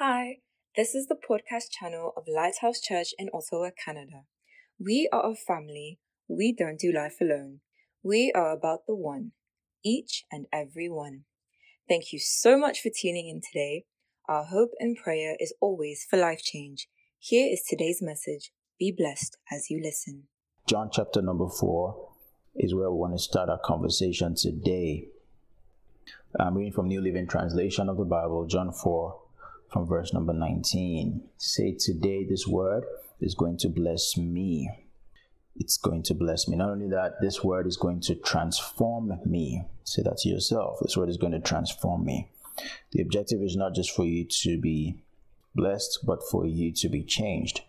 Hi, this is the podcast channel of Lighthouse Church in Ottawa, Canada. We are a family. We don't do life alone. We are about the one, each and every one. Thank you so much for tuning in today. Our hope and prayer is always for life change. Here is today's message. Be blessed as you listen. John chapter number 4 is where we want to start our conversation today. I'm reading from New Living Translation of the Bible, John 4, from verse number 19. Say, today this word is going to bless me. It's going to bless me. Not only that, this word is going to transform me. Say that to yourself. This word is going to transform me. The objective is not just for you to be blessed, but for you to be changed,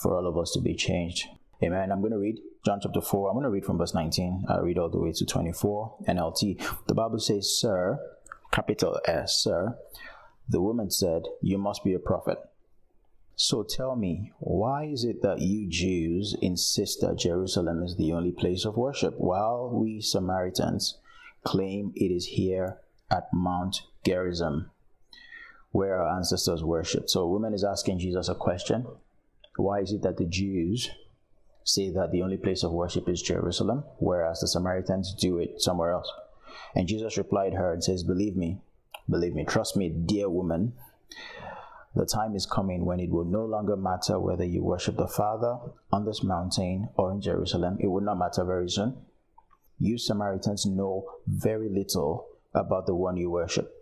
for all of us to be changed. Amen. I'm going to read John chapter 4. I'm going to read from verse 19. I'll read all the way to 24. NLT. The Bible says, Sir, capital S, Sir, the woman said, you must be a prophet. So tell me, why is it that you Jews insist that Jerusalem is the only place of worship, while we Samaritans claim it is here at Mount Gerizim, where our ancestors worshipped? So a woman is asking Jesus a question. Why is it that the Jews say that the only place of worship is Jerusalem, whereas the Samaritans do it somewhere else? And Jesus replied her and says, believe me, trust me, dear woman, the time is coming when it will no longer matter whether you worship the Father on this mountain or in Jerusalem. It will not matter very soon. You Samaritans know very little about the one you worship,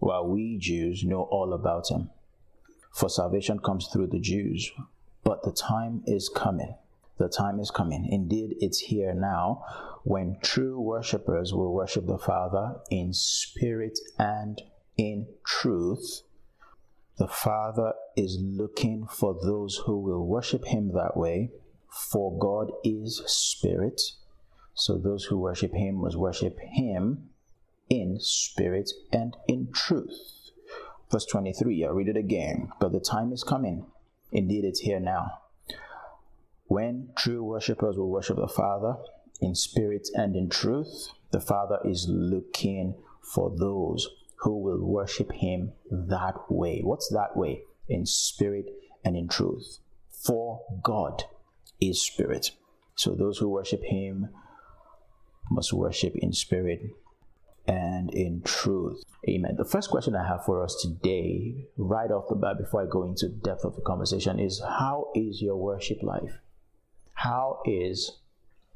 while we Jews know all about him. For salvation comes through the Jews, but the time is coming. The time is coming. Indeed, it's here now when true worshippers will worship the Father in spirit and in truth. The Father is looking for those who will worship him that way, for God is spirit. So those who worship him must worship him in spirit and in truth. Verse 23, I'll read it again. But the time is coming. Indeed, it's here now, when true worshippers will worship the Father in spirit and in truth. The Father is looking for those who will worship him that way. What's that way? In spirit and in truth. For God is spirit. So those who worship him must worship in spirit and in truth. Amen. The first question I have for us today, right off the bat, before I go into depth of the conversation, is how is your worship life? How is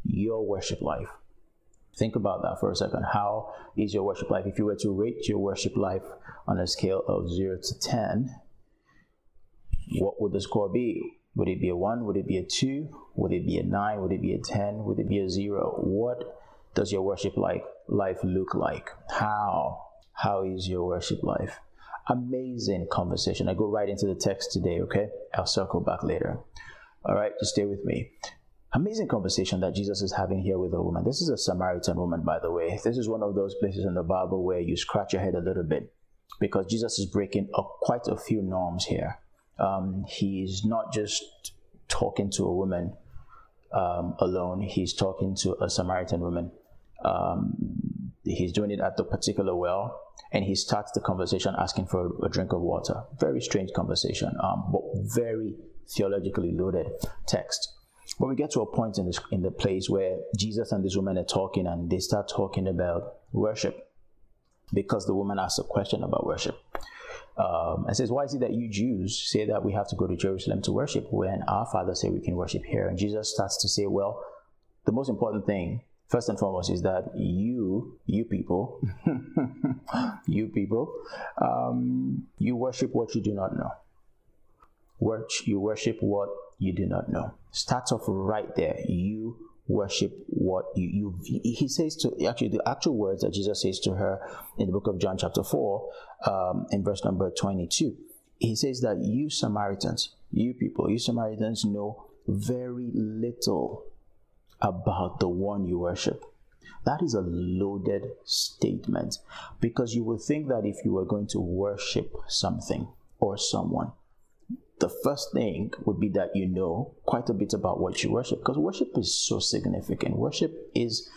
your worship life? Think about that for a second. How is your worship life? If you were to rate your worship life on a scale of 0 to 10, what would the score be? Would it be a 1? Would it be a 2? Would it be a 9? Would it be a 10? Would it be a 0? What does your worship life look like? How is your worship life? Amazing conversation. I go right into the text today, okay? I'll circle back later. All right, just stay with me. Amazing conversation that Jesus is having here with a woman. This is a Samaritan woman, by the way. This is one of those places in the Bible where you scratch your head a little bit, because Jesus is breaking up quite a few norms here. He's not just talking to a woman alone. He's talking to a Samaritan woman. He's doing it at the particular well, and he starts the conversation asking for a drink of water. Very strange conversation, but very theologically loaded text. But we get to a point in the place where Jesus and this woman are talking, and they start talking about worship, because the woman asks a question about worship and says, why is it that you Jews say that we have to go to Jerusalem to worship, when our fathers say we can worship here? And Jesus starts to say, well, the most important thing, first and foremost, is that you people, you worship what you do not know. You worship what you do not know. Starts off right there. You worship what you. He says the actual words that Jesus says to her in the book of John chapter 4, in verse number 22. He says that you Samaritans know very little about the one you worship. That is a loaded statement, because you would think that if you were going to worship something or someone, the first thing would be that you know quite a bit about what you worship, because worship is so significant. Worship is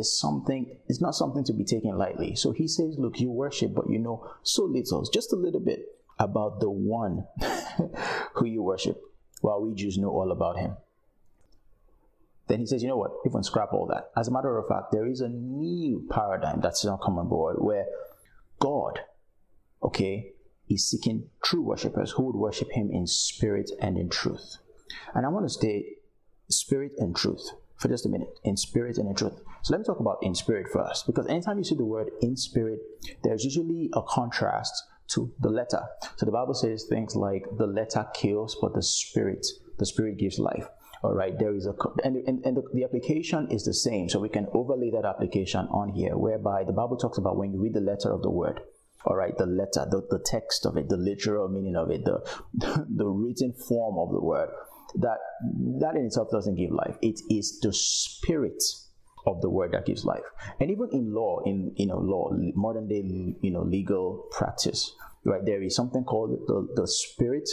something, it's not something to be taken lightly. So he says, look, you worship, but you know so little, just a little bit about the one who you worship, while we Jews know all about him. Then he says, you know what, even scrap all that. As a matter of fact, there is a new paradigm that's now come on board where God, okay, is seeking true worshipers who would worship him in spirit and in truth. And I want to stay spirit and truth for just a minute, in spirit and in truth. So let me talk about in spirit first, because anytime you see the word in spirit, there's usually a contrast to the letter. So the Bible says things like the letter kills, but the spirit gives life. All right, there is a, and the application is the same, so we can overlay that application on here, whereby the Bible talks about when you read the letter of the word, all right, the letter, the text of it, the literal meaning of it, the written form of the word, that in itself doesn't give life. It is the spirit of the word that gives life. And even in law, modern day, legal practice, right, there is something called the spirit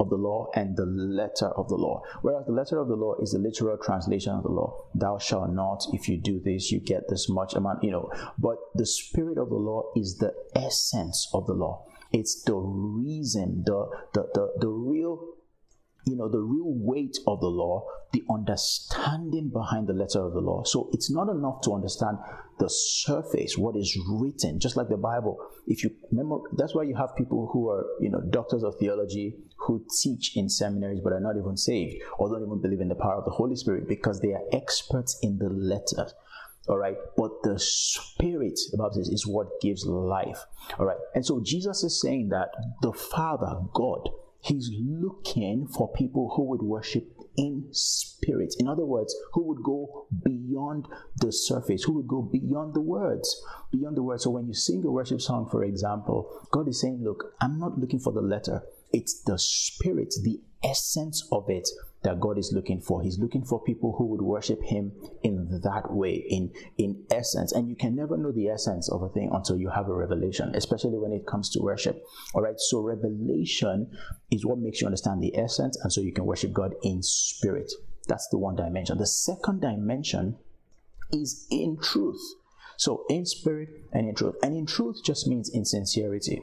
of the law and the letter of the law. Whereas the letter of the law is the literal translation of the law. Thou shalt not, if you do this, you get this much amount, But the spirit of the law is the essence of the law. It's the reason, the real, the real weight of the law, the understanding behind the letter of the law. So it's not enough to understand the surface, what is written, just like the Bible. If you remember, that's why you have people who are, doctors of theology who teach in seminaries but are not even saved or don't even believe in the power of the Holy Spirit, because they are experts in the letter. All right, but the spirit, the Bible says, is what gives life. All right, and so Jesus is saying that the Father, God, he's looking for people who would worship in spirit. In other words, who would go beyond the surface, who would go beyond the words, So when you sing a worship song, for example, God is saying, look, I'm not looking for the letter. It's the spirit, the essence of it that God is looking for. He's looking for people who would worship him in that way, in essence. And you can never know the essence of a thing until you have a revelation, especially when it comes to worship. All right, so revelation is what makes you understand the essence, and so you can worship God in spirit. That's the one dimension. The second dimension is in truth. So in spirit and in truth. And in truth just means in sincerity.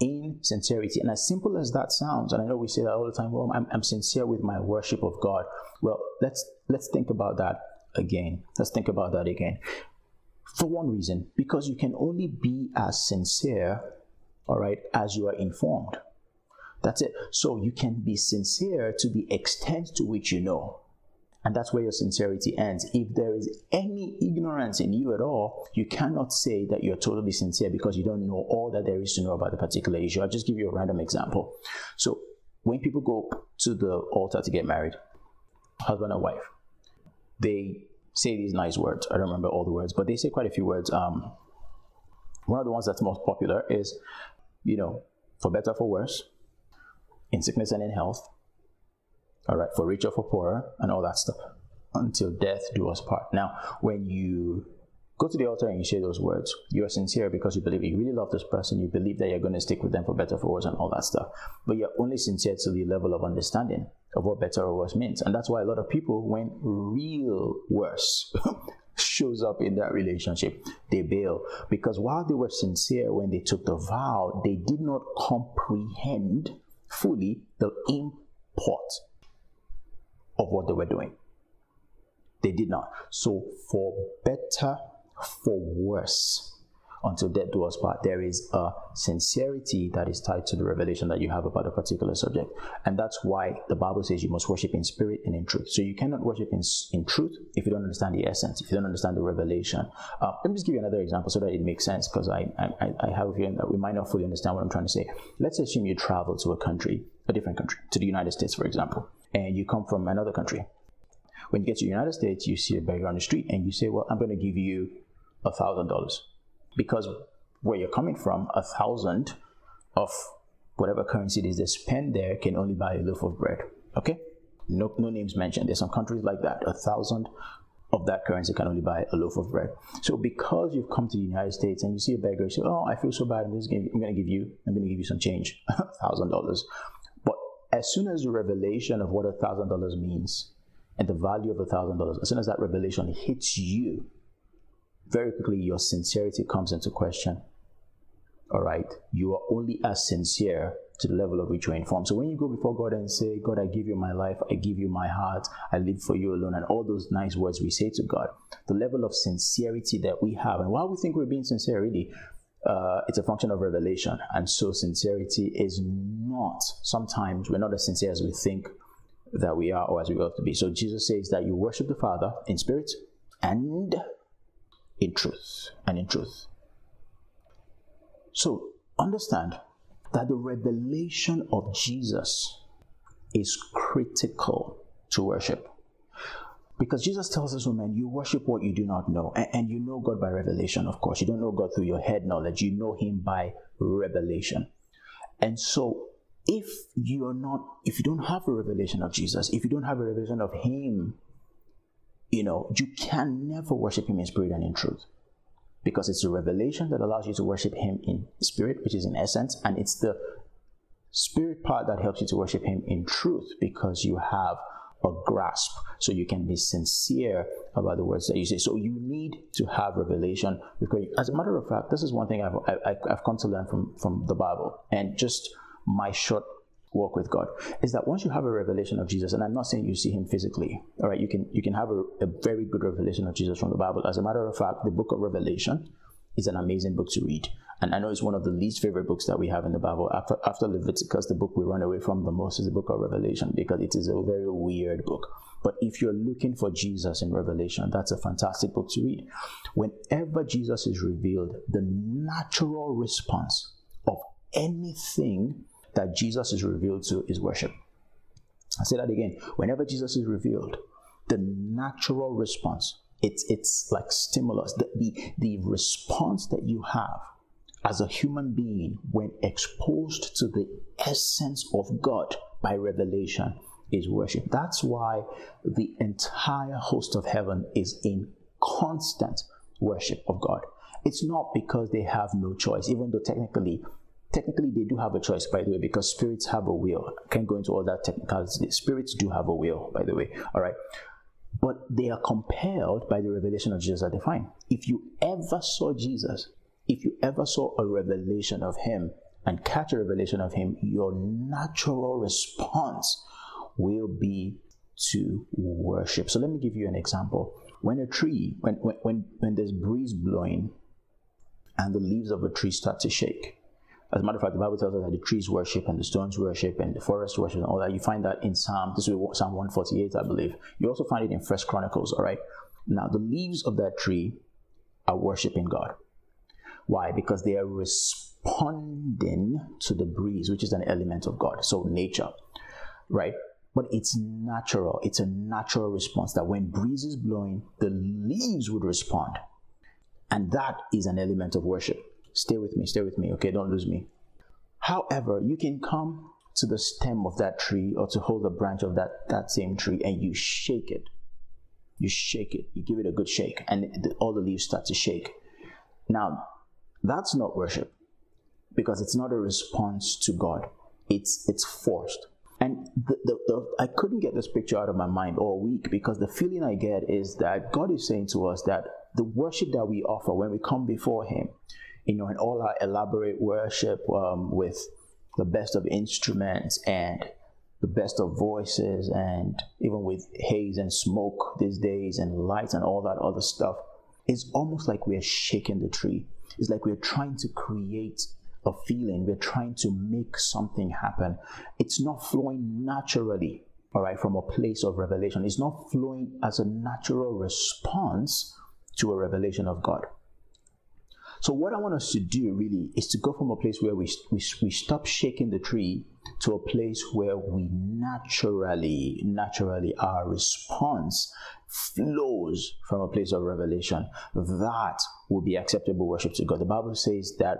In sincerity. And as simple as that sounds, and I know we say that all the time, well, I'm sincere with my worship of God. Well, let's think about that again. For one reason, because you can only be as sincere, all right, as you are informed. That's it. So you can be sincere to the extent to which you know. And that's where your sincerity ends. If there is any ignorance in you at all, you cannot say that you're totally sincere, because you don't know all that there is to know about the particular issue. I'll just give you a random example. So when people go to the altar to get married, husband and wife, they say these nice words. I don't remember all the words, but they say quite a few words. One of the ones that's most popular is, for better, for worse, in sickness and in health, all right, for richer, for poorer, and all that stuff, until death do us part. Now, when you go to the altar and you say those words, you are sincere because you believe you really love this person, you believe that you're going to stick with them for better, for worse, and all that stuff. But you're only sincere to the level of understanding of what better or worse means. And that's why a lot of people, when real worse shows up in that relationship, they bail. Because while they were sincere when they took the vow, they did not comprehend fully the import of what they were doing. They did not. So for better, for worse, until death do us part, there is a sincerity that is tied to the revelation that you have about a particular subject. And that's why the Bible says you must worship in spirit and in truth. So you cannot worship in truth if you don't understand the essence, if you don't understand the revelation. Let me just give you another example so that it makes sense, because I have a feeling that we might not fully understand what I'm trying to say. Let's assume you travel to a different country, to the United States, for example, and you come from another country. When you get to the United States, you see a beggar on the street and you say, well, I'm going to give you $1,000, because where you're coming from, 1,000 of whatever currency it is they spend there can only buy a loaf of bread. Okay? No names mentioned. There's some countries like that. 1,000 of that currency can only buy a loaf of bread. So because you've come to the United States and you see a beggar, you say, oh, I feel so bad. I'm going to give you some change, $1,000. As soon as the revelation of what $1,000 means and the value of $1,000, as soon as that revelation hits you, very quickly your sincerity comes into question. all right, you are only as sincere to the level of which you're informed. So when you go before God and say, God, I give you my life, I give you my heart, I live for you alone, and all those nice words we say to God, the level of sincerity that we have, and while we think we're being sincere, really, it's a function of revelation. And so sincerity is not, sometimes we're not as sincere as we think that we are or as we ought to be. So Jesus says that you worship the Father in spirit and in truth. So understand that the revelation of Jesus is critical to worship. Because Jesus tells us, woman, you worship what you do not know. And you know God by revelation, of course. You don't know God through your head knowledge. You know him by revelation. And so if you don't have a revelation of Jesus, if you don't have a revelation of him, you can never worship him in spirit and in truth. Because it's a revelation that allows you to worship him in spirit, which is in essence, and it's the spirit part that helps you to worship him in truth, because you have a grasp, so you can be sincere about the words that you say. So you need to have revelation. Because, as a matter of fact, this is one thing I've come to learn from the Bible, and just my short walk with God, is that once you have a revelation of Jesus, and I'm not saying you see him physically, all right, you can have a very good revelation of Jesus from the Bible. As a matter of fact, the book of Revelation is an amazing book to read. And I know it's one of the least favorite books that we have in the Bible. After Leviticus, the book we run away from the most is the book of Revelation, because it is a very weird book. But if you're looking for Jesus in Revelation, that's a fantastic book to read. Whenever Jesus is revealed, the natural response of anything that Jesus is revealed to is worship. I say that again. Whenever Jesus is revealed, the natural response, it's like stimulus. The response that you have as a human being when exposed to the essence of God by revelation is worship. That's why the entire host of heaven is in constant worship of God. It's not because they have no choice, even though technically, they do have a choice, by the way, because spirits have a will. I can't go into all that technicality. Spirits do have a will, by the way, all right? But they are compelled by the revelation of Jesus that they find. If you ever saw Jesus, if you ever saw a revelation of him and catch a revelation of him, your natural response will be to worship. So let me give you an example. When a tree, when there's breeze blowing and the leaves of a tree start to shake, as a matter of fact, the Bible tells us that the trees worship and the stones worship and the forest worship and all that. You find that in Psalm 148, I believe. You also find it in 1 Chronicles, all right? Now, the leaves of that tree are worshiping God. Why? Because they are responding to the breeze, which is an element of God, so nature, right? But it's natural. It's a natural response that when breeze is blowing, the leaves would respond. And that is an element of worship. Stay with me, okay? Don't lose me. However, you can come to the stem of that tree or to hold a branch of that same tree, and you shake it. You give it a good shake, and all the leaves start to shake. Now, that's not worship, because it's not a response to God. It's forced. And I couldn't get this picture out of my mind all week, because the feeling I get is that God is saying to us that the worship that we offer when we come before him, in all our elaborate worship with the best of instruments and the best of voices, and even with haze and smoke these days and lights and all that other stuff, it's almost like we're shaking the tree. It's like we're trying to create a feeling. We're trying to make something happen. It's not flowing naturally, all right, from a place of revelation. It's not flowing as a natural response to a revelation of God. So what I want us to do really is to go from a place where we stop shaking the tree to a place where we naturally our response flows from a place of revelation. That will be acceptable worship to God. The Bible says that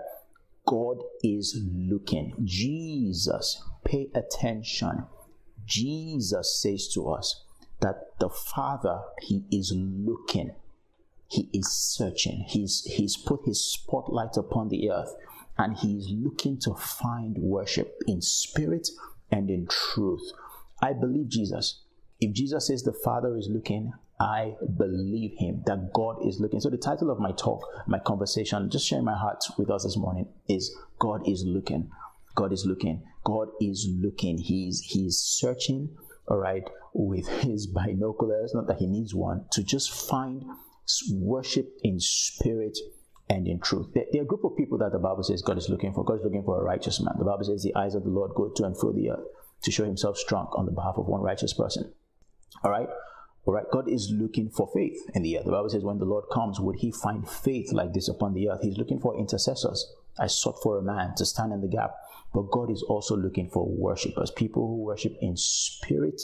God is looking. Jesus, pay attention. Jesus says to us that the Father, he is looking. He is searching. He's put his spotlight upon the earth, and he's looking to find worship in spirit and in truth. I believe Jesus. If Jesus says the Father is looking, I believe him, that God is looking. So the title of my talk, my conversation, just sharing my heart with us this morning is God is looking. God is looking. God is looking. He's searching, all right, with his binoculars, not that he needs one, to just find worship in spirit and in truth. There are a group of people that the Bible says God is looking for. God is looking for a righteous man. The Bible says the eyes of the Lord go to and fro the earth to show himself strong on the behalf of one righteous person. All right? All right, God is looking for faith in the earth. The Bible says when the Lord comes, would he find faith like this upon the earth? He's looking for intercessors. I sought for a man to stand in the gap. But God is also looking for worshipers, people who worship in spirit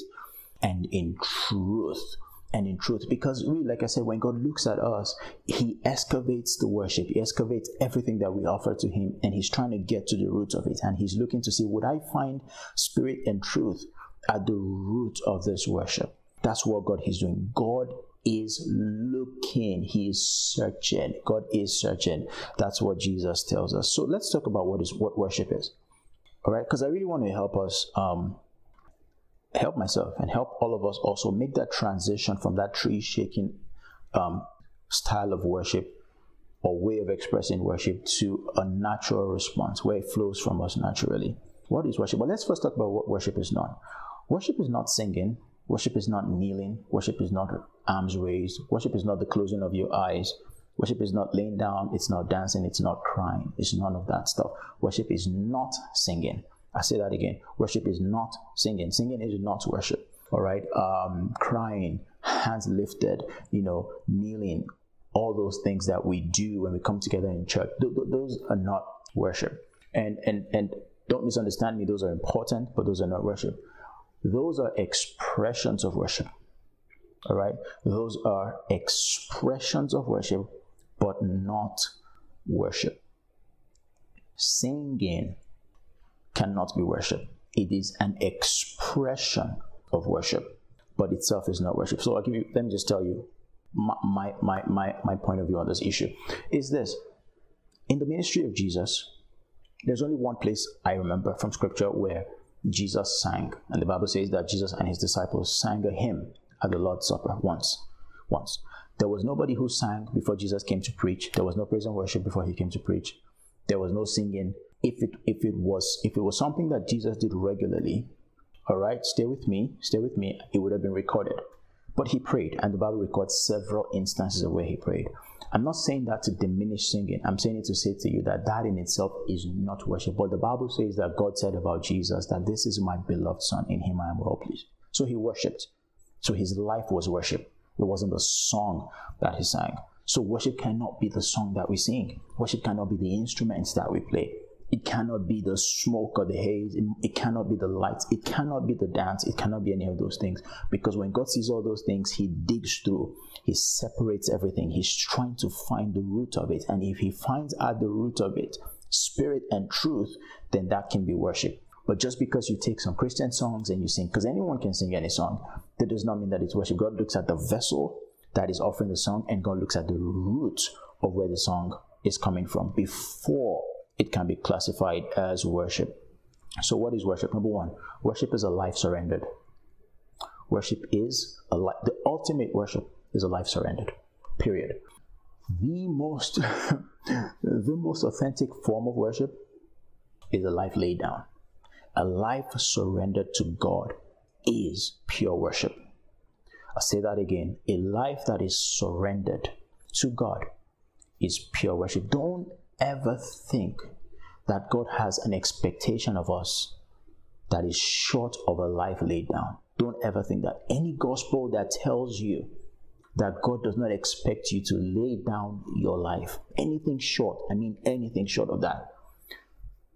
and in truth. And in truth, because really, like I said, when God looks at us, he excavates the worship. He excavates everything that we offer to him, and he's trying to get to the root of it. And he's looking to see, would I find spirit and truth at the root of this worship? That's what God is doing. God is looking. He is searching. God is searching. That's what Jesus tells us. So let's talk about what worship is. All right, because I really want to help us help myself and help all of us also make that transition from that tree shaking style of worship or way of expressing worship to a natural response where it flows from us naturally. What is worship? Well, let's first talk about what worship is not. Worship is not singing. Worship is not kneeling. Worship is not arms raised. Worship is not the closing of your eyes. Worship is not laying down. It's not dancing. It's not crying. It's none of that stuff. Worship is not singing. I say that again. Worship is not singing. Singing is not worship. All right. Crying, hands lifted, kneeling, all those things that we do when we come together in church. Those are not worship. And don't misunderstand me. Those are important, but those are not worship. Those are expressions of worship. All right. Those are expressions of worship, but not worship. Singing cannot be worship. It is an expression of worship, but itself is not worship. So let me just tell you my point of view on this issue is this. In the ministry of Jesus, there's only one place I remember from scripture where Jesus sang, and the Bible says that Jesus and his disciples sang a hymn at the Lord's Supper once. There was nobody who sang before Jesus came to preach. There was no praise and worship before he came to preach. There was no singing. If it was something that Jesus did regularly, all right, stay with me, it would have been recorded. But he prayed, and the Bible records several instances of where he prayed. I'm not saying that to diminish singing. I'm saying it to say to you that in itself is not worship. But the Bible says that God said about Jesus that this is my beloved son, in him I am well pleased. So he worshipped. So his life was worship. It wasn't the song that he sang. So worship cannot be the song that we sing. Worship cannot be the instruments that we play. It cannot be the smoke or the haze. It cannot be the lights. It cannot be the dance. It cannot be any of those things. Because when God sees all those things, he digs through. He separates everything. He's trying to find the root of it. And if he finds at the root of it, spirit and truth, then that can be worship. But just because you take some Christian songs and you sing, because anyone can sing any song, that does not mean that it's worship. God looks at the vessel that is offering the song, and God looks at the root of where the song is coming from before it can be classified as worship. So what is worship? Number one, worship is a life surrendered. Worship is a life. The ultimate worship is a life surrendered, period. The most authentic form of worship is a life laid down. A life surrendered to God is pure worship. I'll say that again. A life that is surrendered to God is pure worship. Don't ever think that God has an expectation of us that is short of a life laid down. Don't ever think that. Any gospel that tells you that God does not expect you to lay down your life, anything short of that,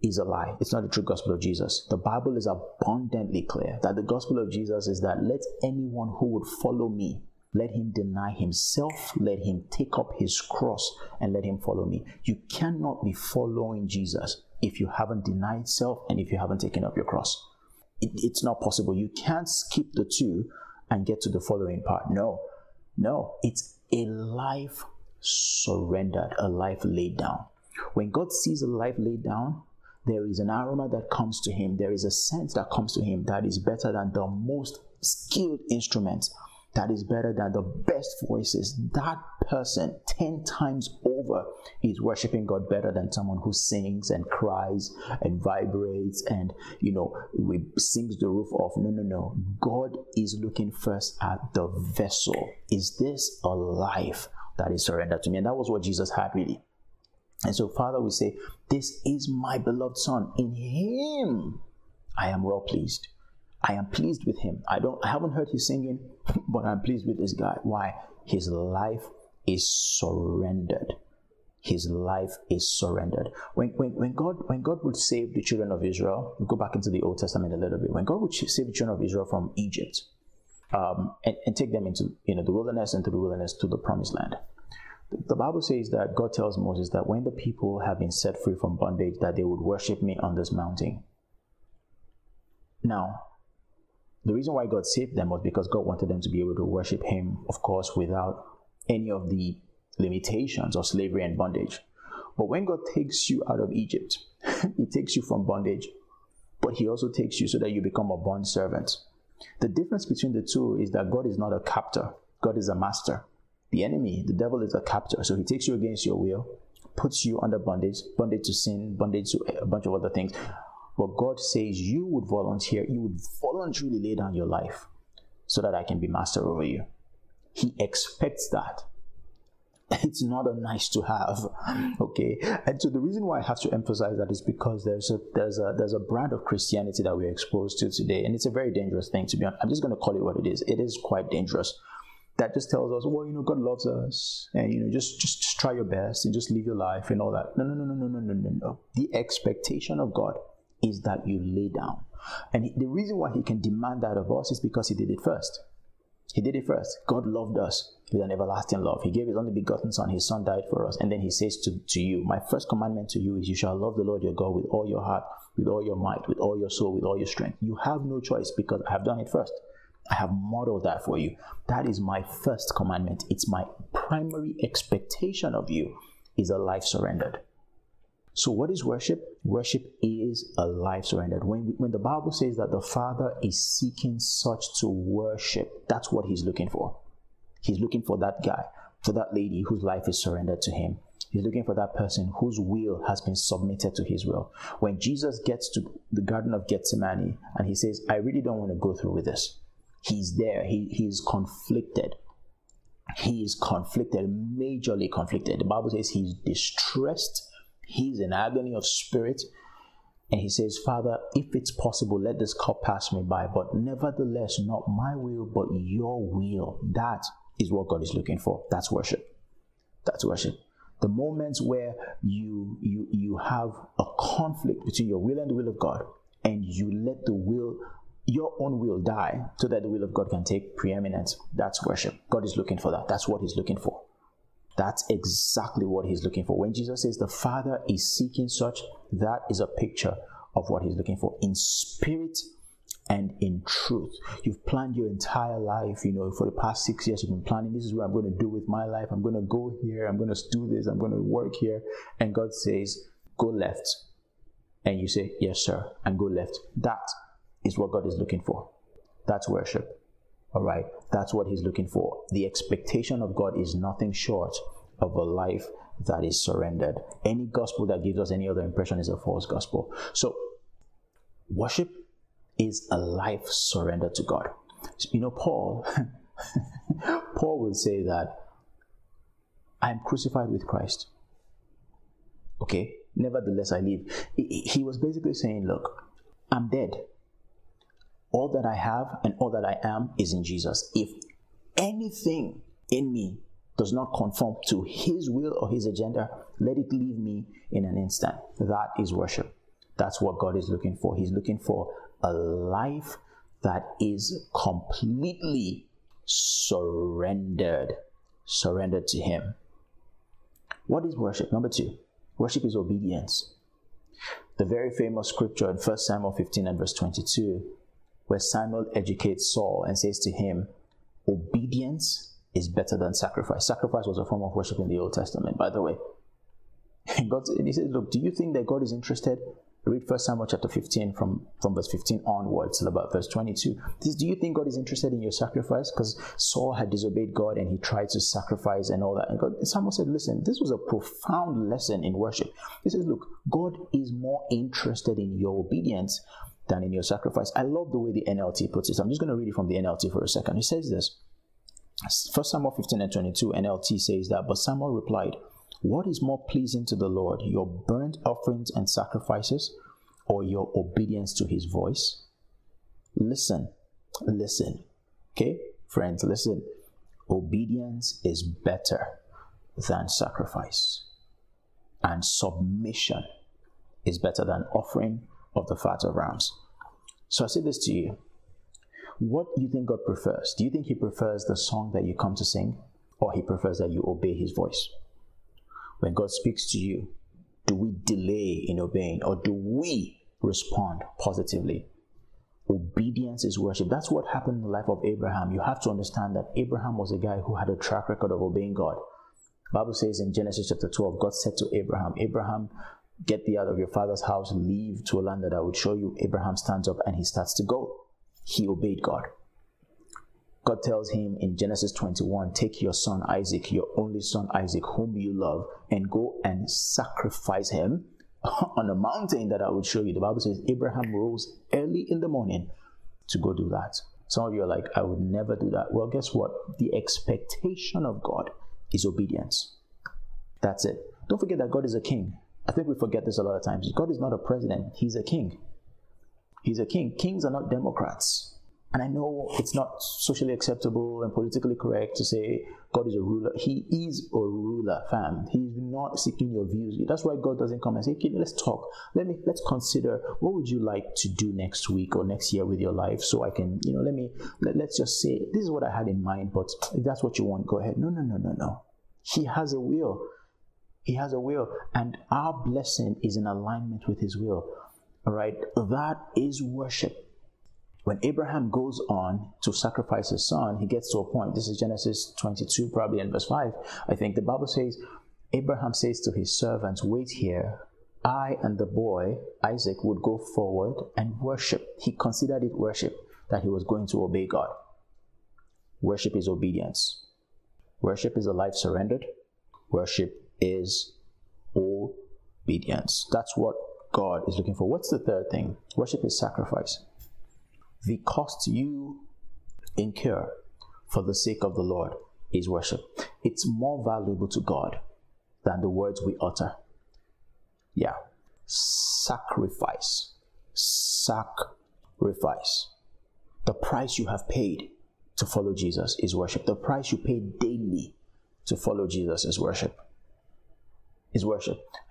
is a lie. It's not the true gospel of Jesus. The Bible is abundantly clear that the gospel of Jesus is that let anyone who would follow me, let him deny himself, let him take up his cross, and let him follow me. You cannot be following Jesus if you haven't denied self and if you haven't taken up your cross. It's not possible. You can't skip the two and get to the following part. No. It's a life surrendered, a life laid down. When God sees a life laid down, there is an aroma that comes to him. There is a sense that comes to him that is better than the most skilled instruments that is better than the best voices, that person 10 times over is worshiping God better than someone who sings and cries and vibrates and, sings the roof off. No. God is looking first at the vessel. Is this a life that is surrendered to me? And that was what Jesus had, really. And so, Father, we say, this is my beloved Son. In him, I am well pleased. I am pleased with him. I haven't heard his singing, but I'm pleased with this guy. Why? His life is surrendered. His life is surrendered. When God would save the children of Israel, we go back into the Old Testament a little bit. When God would save the children of Israel from Egypt, and take them into the wilderness and through the wilderness to the Promised Land, the Bible says that God tells Moses that when the people have been set free from bondage, that they would worship me on this mountain. Now, the reason why God saved them was because God wanted them to be able to worship him, of course, without any of the limitations of slavery and bondage. But when God takes you out of Egypt, he takes you from bondage, but he also takes you so that you become a bond servant. The difference between the two is that God is not a captor. God is a master. The enemy, the devil, is a captor. So he takes you against your will, puts you under bondage to sin, bondage to a bunch of other things. But God says you would voluntarily lay down your life so that I can be master over you. He expects that. It's not a nice to have, okay? And so the reason why I have to emphasize that is because there's a brand of Christianity that we're exposed to today, and it's a very dangerous thing, to be honest. I'm just going to call it what it is. It is quite dangerous. That just tells us, well, God loves us, and just try your best and just live your life and all that. No. The expectation of God is that you lay down. And the reason why he can demand that of us is because he did it first. God loved us with an everlasting love. He gave his only begotten Son. His Son died for us. And then he says to you, my first commandment to you is you shall love the Lord your God with all your heart, with all your might, with all your soul, with all your strength. You have no choice because I have done it first. I have modeled that for you. That is my first commandment. It's my primary expectation of you is a life surrendered. So what is worship? Worship is a life surrendered. When the Bible says that the Father is seeking such to worship, that's what he's looking for. He's looking for that guy, for that lady whose life is surrendered to him. He's looking for that person whose will has been submitted to his will. When Jesus gets to the Garden of Gethsemane and he says, I really don't want to go through with this. He's there. He's conflicted. He is conflicted, majorly conflicted. The Bible says he's distressed. He's in agony of spirit. And he says, Father, if it's possible, let this cup pass me by. But nevertheless, not my will, but your will. That is what God is looking for. That's worship. The moments where you have a conflict between your will and the will of God, and you let your own will die so that the will of God can take preeminence. That's worship. God is looking for that. That's what he's looking for. That's exactly what he's looking for. When Jesus says the Father is seeking such, that is a picture of what he's looking for in spirit and in truth. You've planned your entire life, for the past 6 years you've been planning, this is what I'm going to do with my life. I'm going to go here. I'm going to do this. I'm going to work here. And God says, go left. And you say, yes, sir, and go left. That is what God is looking for. That's worship. All right, that's what he's looking for. The expectation of God is nothing short of a life that is surrendered. Any gospel that gives us any other impression is a false gospel. So worship is a life surrendered to God. Paul will say that I am crucified with Christ. Okay, nevertheless I live. He was basically saying, look, I'm dead. All that I have and all that I am is in Jesus. If anything in me does not conform to his will or his agenda, let it leave me in an instant. That is worship. That's what God is looking for. He's looking for a life that is completely surrendered to him. What is worship? Number 2, worship is obedience. The very famous scripture in 1 Samuel 15 and verse 22, where Samuel educates Saul and says to him, obedience is better than sacrifice. Sacrifice was a form of worship in the Old Testament, by the way. And he says, look, do you think that God is interested Read 1 Samuel chapter 15 from verse 15 onwards till about verse 22. Do you think God is interested in your sacrifice? Because Saul had disobeyed God and he tried to sacrifice and all that. And God, Samuel said, listen, this was a profound lesson in worship. He says, look, God is more interested in your obedience than in your sacrifice. I love the way the NLT puts it. I'm just going to read it from the NLT for a second. It says this. 1 Samuel 15 and 22, NLT says that, but Samuel replied, what is more pleasing to the Lord, your burnt offerings and sacrifices, or your obedience to his voice? Listen. Okay, friends, listen. Obedience is better than sacrifice. And submission is better than offering of the fat of rams. So I say this to you. What do you think God prefers? Do you think he prefers the song that you come to sing, or he prefers that you obey his voice? When God speaks to you, do we delay in obeying, or do we respond positively? Obedience is worship. That's what happened in the life of Abraham. You have to understand that Abraham was a guy who had a track record of obeying God. The Bible says in Genesis chapter 12, God said to Abraham, Abraham, get thee out of your father's house, leave to a land that I would show you. Abraham stands up and he starts to go. He obeyed God. God tells him in Genesis 21, take your son Isaac, your only son Isaac, whom you love, and go and sacrifice him on a mountain that I would show you. The Bible says Abraham rose early in the morning to go do that. Some of you are like, I would never do that. Well, guess what? The expectation of God is obedience. That's it. Don't forget that God is a king. I think we forget this a lot of times. God is not a president. He's a king. He's a king. Kings are not Democrats. And I know it's not socially acceptable and politically correct to say God is a ruler. He is a ruler, fam. He's not seeking your views. That's why God doesn't come and say, okay, let's talk. Let's consider, what would you like to do next week or next year with your life? So I can, let's just say, this is what I had in mind, but if that's what you want, go ahead. No. He has a will. And our blessing is in alignment with his will. All right. That is worship. When Abraham goes on to sacrifice his son, he gets to a point. This is Genesis 22, probably in verse 5. I think the Bible says, Abraham says to his servants, wait here. I and the boy, Isaac, would go forward and worship. He considered it worship that he was going to obey God. Worship is obedience. Worship is a life surrendered. Worship is obedience. That's what God is looking for. What's the third thing? Worship is sacrifice. The cost you incur for the sake of the Lord is worship. It's more valuable to God than the words we utter. Yeah. Sacrifice. The price you have paid to follow Jesus is worship. The price you pay daily to follow Jesus is worship.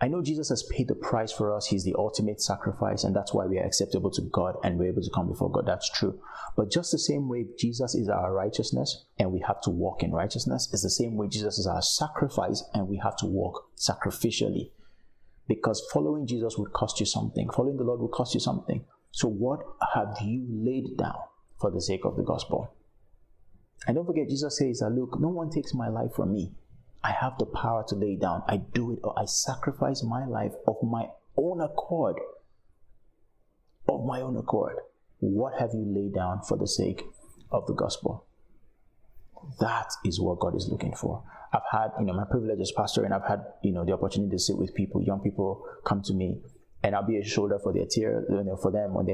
I know Jesus has paid the price for us. He's the ultimate sacrifice, and that's why we are acceptable to God and we're able to come before God. That's true. But just the same way Jesus is our righteousness and we have to walk in righteousness, is the same way Jesus is our sacrifice and we have to walk sacrificially. Because following Jesus would cost you something. Following the Lord would cost you something. So what have you laid down for the sake of the gospel? And don't forget, Jesus says that, look, no one takes my life from me. I have the power to lay down. I do it, or I sacrifice my life of my own accord. What have you laid down for the sake of the gospel? That is what God is looking for. I've had, my privilege as pastor, and I've had, the opportunity to sit with people. Young people come to me, and I'll be a shoulder for their tear, for them when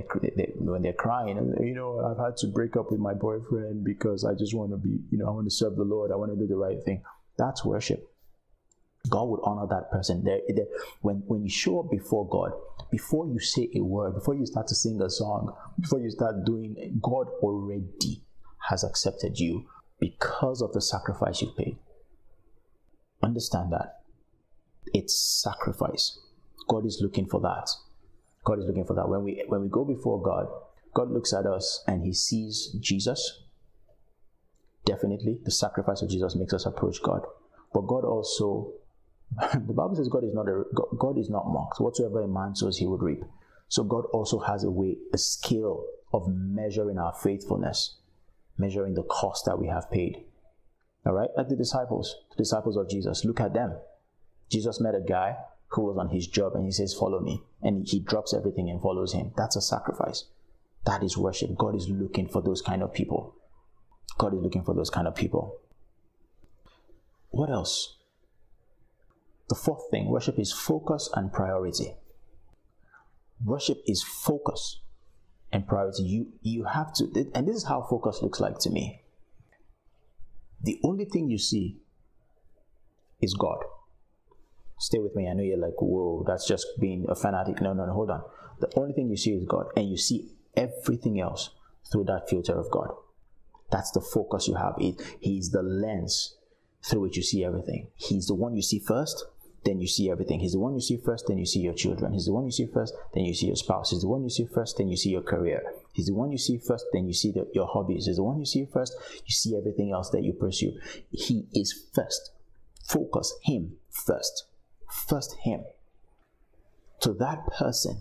they're crying. I've had to break up with my boyfriend because I just want to be, I want to serve the Lord. I want to do the right thing. That's worship. God would honor that person. When you show up before God, before you say a word, before you start to sing a song, before you start doing it, God already has accepted you because of the sacrifice you paid. Understand that. It's sacrifice. God is looking for that. When we go before God, God looks at us and he sees Jesus. Definitely, the sacrifice of Jesus makes us approach God. But God also, the Bible says God is not mocked. Whatsoever a man sows, he would reap. So God also has a scale of measuring our faithfulness, measuring the cost that we have paid. All right? Like the disciples of Jesus. Look at them. Jesus met a guy who was on his job, and he says, follow me. And he drops everything and follows him. That's a sacrifice. That is worship. God is looking for those kind of people. God is looking for those kind of people. What else? The fourth thing, worship is focus and priority. Worship is focus and priority. You have to, and this is how focus looks like to me. The only thing you see is God. Stay with me. I know you're like, whoa, that's just being a fanatic. No, hold on. The only thing you see is God, and you see everything else through that filter of God. That's the focus you have. He's the lens through which you see everything. He's the one you see first, then you see everything. He's the one you see first, then you see your children. He's the one you see first, then you see your spouse. He's the one you see first, then you see your career. He's the one you see first, then you see your hobbies. He's the one you see first, you see everything else that you pursue. He is first. Focus him first. First him. To that person,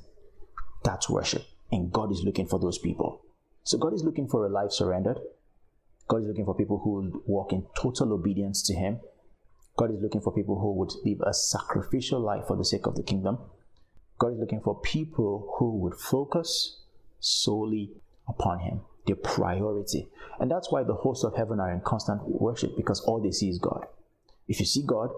that's worship. And God is looking for those people. So God is looking for a life surrendered. God is looking for people who will walk in total obedience to him. God is looking for people who would live a sacrificial life for the sake of the kingdom. God is looking for people who would focus solely upon him, their priority. And that's why the hosts of heaven are in constant worship, because all they see is God. If you see God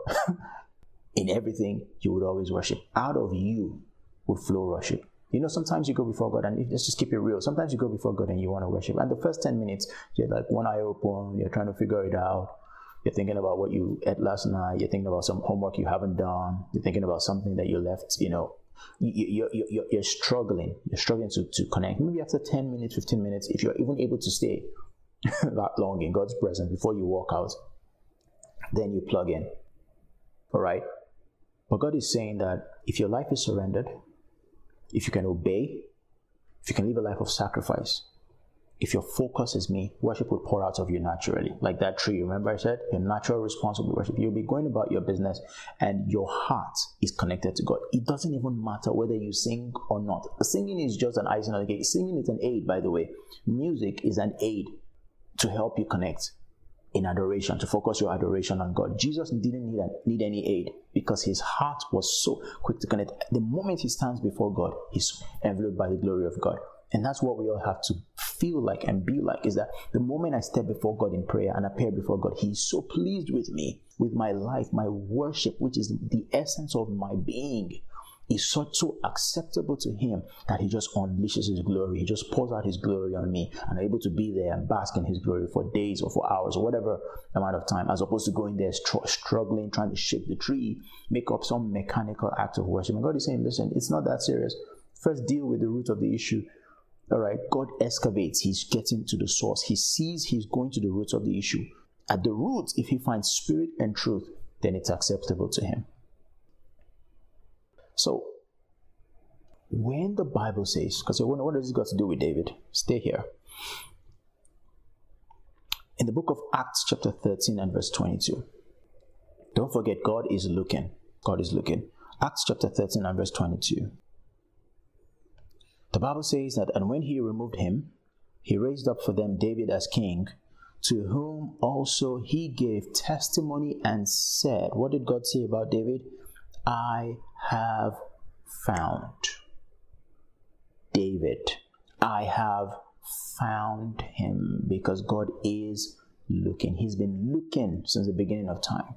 in everything, you would always worship. Out of you would flow worship. You know, sometimes you go before God, and let's just keep it real. Sometimes you go before God and you want to worship. And the first 10 minutes, you're like one eye open, you're trying to figure it out. You're thinking about what you ate last night. You're thinking about some homework you haven't done. You're thinking about something that you left, you know. You're struggling. You're struggling to connect. Maybe after 10 minutes, 15 minutes, if you're even able to stay that long in God's presence before you walk out, then you plug in. All right? But God is saying that if your life is surrendered, if you can obey, if you can live a life of sacrifice, if your focus is me, worship will pour out of you naturally. Like that tree, remember I said? Your natural response will be worship. You'll be going about your business and your heart is connected to God. It doesn't even matter whether you sing or not. Singing is just an icing on the cake. Singing is an aid, by the way. Music is an aid to help you connect in adoration, to focus your adoration on God. Jesus didn't need any aid because his heart was so quick to connect. The moment he stands before God, he's enveloped by the glory of God. And that's what we all have to feel like and be like, is that the moment I step before God in prayer and appear before God, he's so pleased with me, with my life, my worship, which is the essence of my being, is so acceptable to him that he just unleashes his glory. He just pours out his glory on me, and I'm able to be there and bask in his glory for days or for hours or whatever amount of time, as opposed to going there struggling, trying to shake the tree, make up some mechanical act of worship. And God is saying, listen, it's not that serious. First deal with the root of the issue. All right, God excavates. He's getting to the source. He sees he's going to the roots of the issue. At the roots, if he finds spirit and truth, then it's acceptable to him. So, when the Bible says, because what does this got to do with David? Stay here. In the book of Acts chapter 13 and verse 22. Don't forget, God is looking. God is looking. Acts chapter 13 and verse 22. The Bible says that, and when he removed him, he raised up for them David as king, to whom also he gave testimony and said, what did God say about David? I have found David. I have found him, because God is looking. He's been looking since the beginning of time.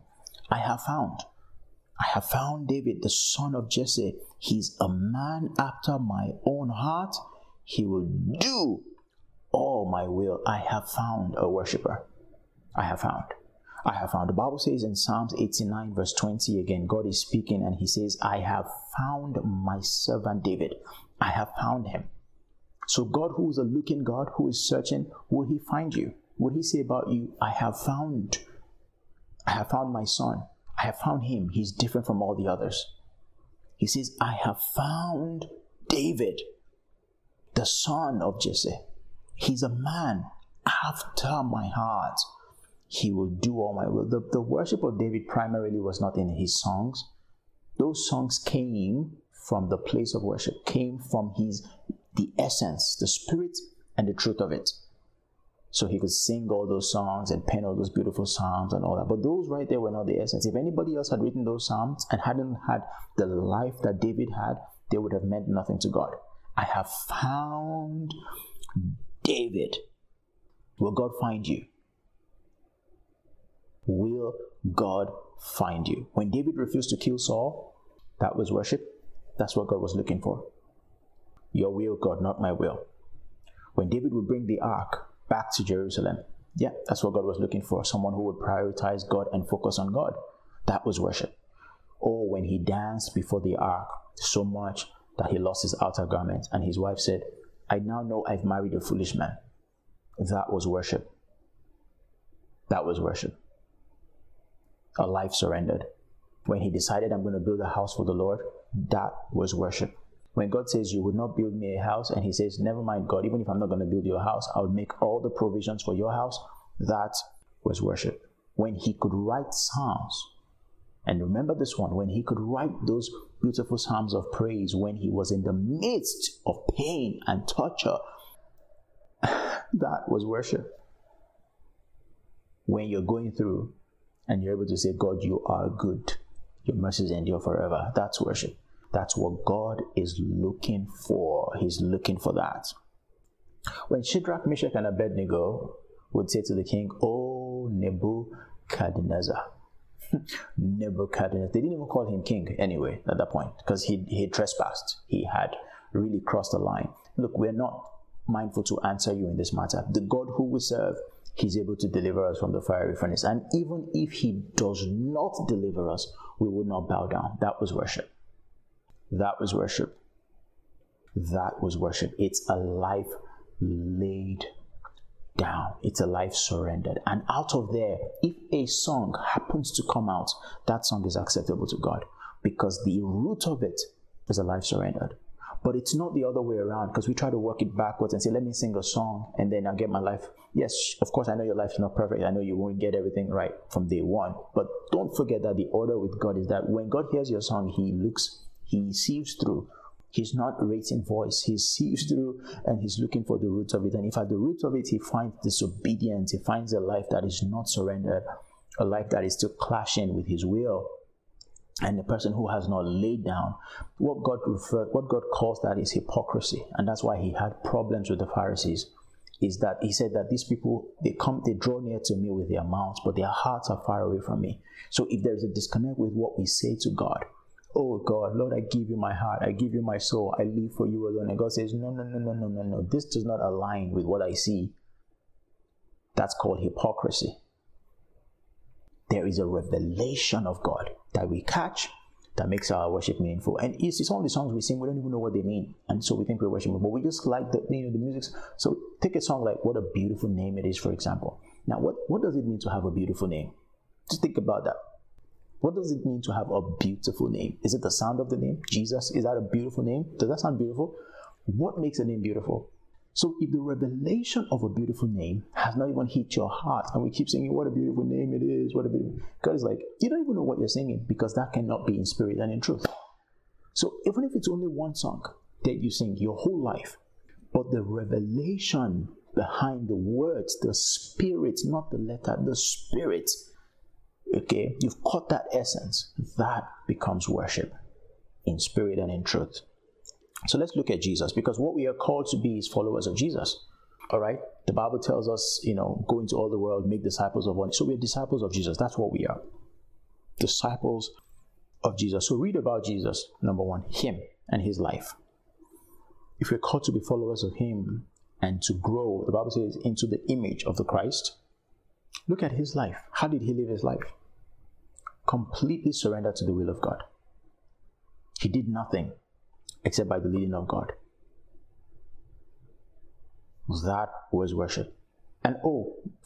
I have found David, the son of Jesse. He's a man after my own heart. He will do all my will. I have found a worshiper. I have found. The Bible says in Psalms 89 verse 20, again, God is speaking and he says, I have found my servant David. I have found him. So God, who is a looking God, who is searching, will he find you? Will he say about you, I have found my son. I have found him. He's different from all the others. He says, I have found David, the son of Jesse. He's a man after my heart. He will do all my will. The worship of David primarily was not in his songs. Those songs came from the place of worship, came from the essence, the spirit, and the truth of it. so he could sing all those songs and pen all those beautiful psalms and all that. But those right there were not the essence. If anybody else had written those psalms and hadn't had the life that David had, they would have meant nothing to God. I have found David. Will God find you? Will God find you? When David refused to kill Saul, that was worship. That's what God was looking for. Your will, God, not my will. When David would bring the ark back to Jerusalem, yeah, that's what God was looking for. Someone who would prioritize God and focus on God. That was worship. Or when he danced before the ark so much that he lost his outer garment and his wife said, I now know I've married a foolish man. That was worship. That was worship. A life surrendered. When he decided, I'm going to build a house for the Lord, that was worship. When God says, you would not build me a house, and he says, never mind, God, even if I'm not going to build your house, I would make all the provisions for your house, that was worship. When he could write psalms, and remember this one, when he could write those beautiful psalms of praise, when he was in the midst of pain and torture, that was worship. When you're going through and you're able to say, God, you are good, your mercies endure forever, that's worship. That's what God is looking for. He's looking for that. When Shidrach, Meshach, and Abednego would say to the king, oh, Nebuchadnezzar. Nebuchadnezzar. They didn't even call him king anyway at that point, because he trespassed. He had really crossed the line. Look, we're not mindful to answer you in this matter. The God who we serve, he's able to deliver us from the fiery furnace. And even if he does not deliver us, we will not bow down. That was worship. That was worship. That was worship. It's a life laid down. It's a life surrendered. And out of there, if a song happens to come out, that song is acceptable to God, because the root of it is a life surrendered. But it's not the other way around, because we try to work it backwards and say, let me sing a song and then I'll get my life. Yes, of course, I know your life is not perfect. I know you won't get everything right from day one. But don't forget that the order with God is that when God hears your song, he looks. He sees through. He's not rating voice. He sees through and he's looking for the root of it. And if at the root of it, he finds disobedience, he finds a life that is not surrendered, a life that is still clashing with his will, and a person who has not laid down. What God calls that is hypocrisy. And that's why he had problems with the Pharisees, is that he said that these people, they draw near to me with their mouths, but their hearts are far away from me. So if there's a disconnect with what we say to God, oh God, Lord, I give you my heart, I give you my soul, I live for you alone. And God says, no. This does not align with what I see. That's called hypocrisy. There is a revelation of God that we catch that makes our worship meaningful. And it's only songs we sing, we don't even know what they mean. And so we think we're worshiping, but we just like the music. So take a song like What a Beautiful Name It Is, for example. Now, what does it mean to have a beautiful name? Just think about that. What does it mean to have a beautiful name? Is it the sound of the name? Jesus, is that a beautiful name? Does that sound beautiful? What makes a name beautiful? So if the revelation of a beautiful name has not even hit your heart, and we keep singing, what a beautiful name it is, what a beautiful... God is like, you don't even know what you're singing, because that cannot be in spirit and in truth. So even if it's only one song that you sing your whole life, but the revelation behind the words, the spirit, not the letter, the spirit... Okay, you've caught that essence. That becomes worship in spirit and in truth. So let's look at Jesus, because what we are called to be is followers of Jesus. All right? The Bible tells us, go into all the world, make disciples of one. So we're disciples of Jesus. That's what we are. Disciples of Jesus. So read about Jesus, number one, him and his life. If we're called to be followers of him and to grow, the Bible says, into the image of the Christ, look at his life. How did he live his life? Completely surrendered to the will of God. He did nothing except by the leading of God. That was worship. And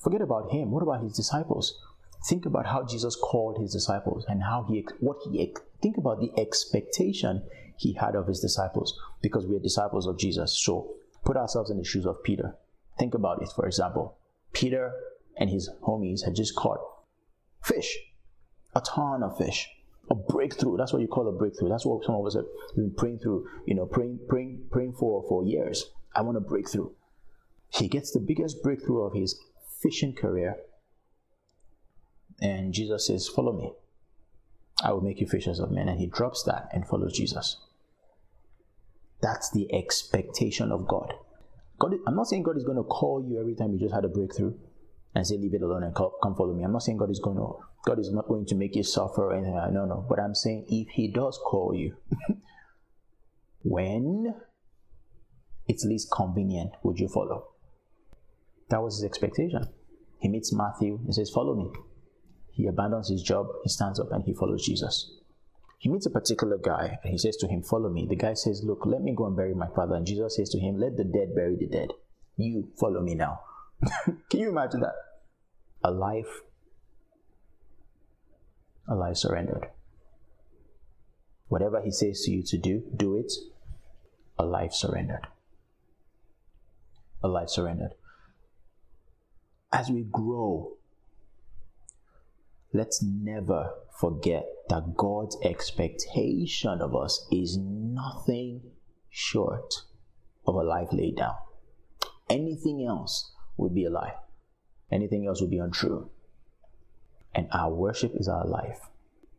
forget about him. What about his disciples? Think about how Jesus called his disciples and think about the expectation he had of his disciples, because we are disciples of Jesus. So put ourselves in the shoes of Peter. Think about it. For example, Peter and his homies had just caught fish. A ton of fish. A breakthrough. That's what you call a breakthrough. That's what some of us have been praying through, praying for years. I want a breakthrough. He gets the biggest breakthrough of his fishing career. And Jesus says, follow me. I will make you fishers of men. And he drops that and follows Jesus. That's the expectation of God. I'm not saying God is going to call you every time you just had a breakthrough and say, leave it alone and come follow me. I'm not saying God is not going to make you suffer or anything. No. But I'm saying if he does call you, when it's least convenient, would you follow? That was his expectation. He meets Matthew and says, follow me. He abandons his job, he stands up and he follows Jesus. He meets a particular guy and he says to him, follow me. The guy says, look, let me go and bury my father. And Jesus says to him, let the dead bury the dead. You follow me now. Can you imagine that? A life surrendered. Whatever he says to you to do, do it. A life surrendered. As we grow, let's never forget that God's expectation of us is nothing short of a life laid down. Anything else would be a lie. Anything else would be untrue. And our worship is our life.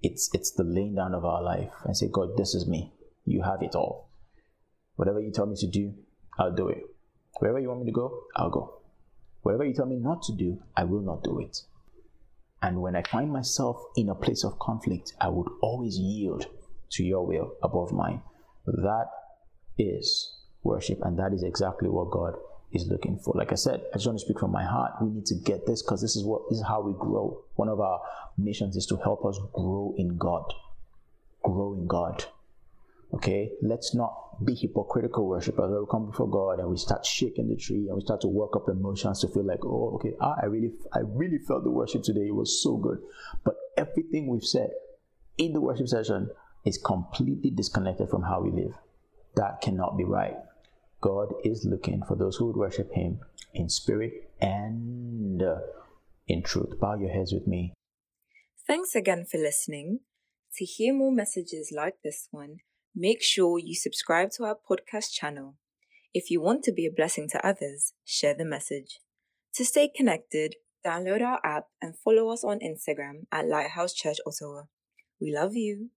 It's the laying down of our life. And say, God, this is me. You have it all. Whatever you tell me to do, I'll do it. Wherever you want me to go, I'll go. Whatever you tell me not to do, I will not do it. And when I find myself in a place of conflict, I would always yield to your will above mine. That is worship, and that is exactly what God is looking for. Like I said, I just want to speak from my heart. We need to get this because this is how we grow. One of our missions is to help us grow in God. Grow in God. Okay? Let's not be hypocritical worshipers. We come before God and we start shaking the tree and we start to work up emotions to feel like, oh, okay, I really felt the worship today. It was so good. But everything we've said in the worship session is completely disconnected from how we live. That cannot be right. God is looking for those who would worship him in spirit and in truth. Bow your heads with me. Thanks again for listening. To hear more messages like this one, make sure you subscribe to our podcast channel. If you want to be a blessing to others, share the message. To stay connected, download our app and follow us on Instagram at Lighthouse Church Ottawa. We love you.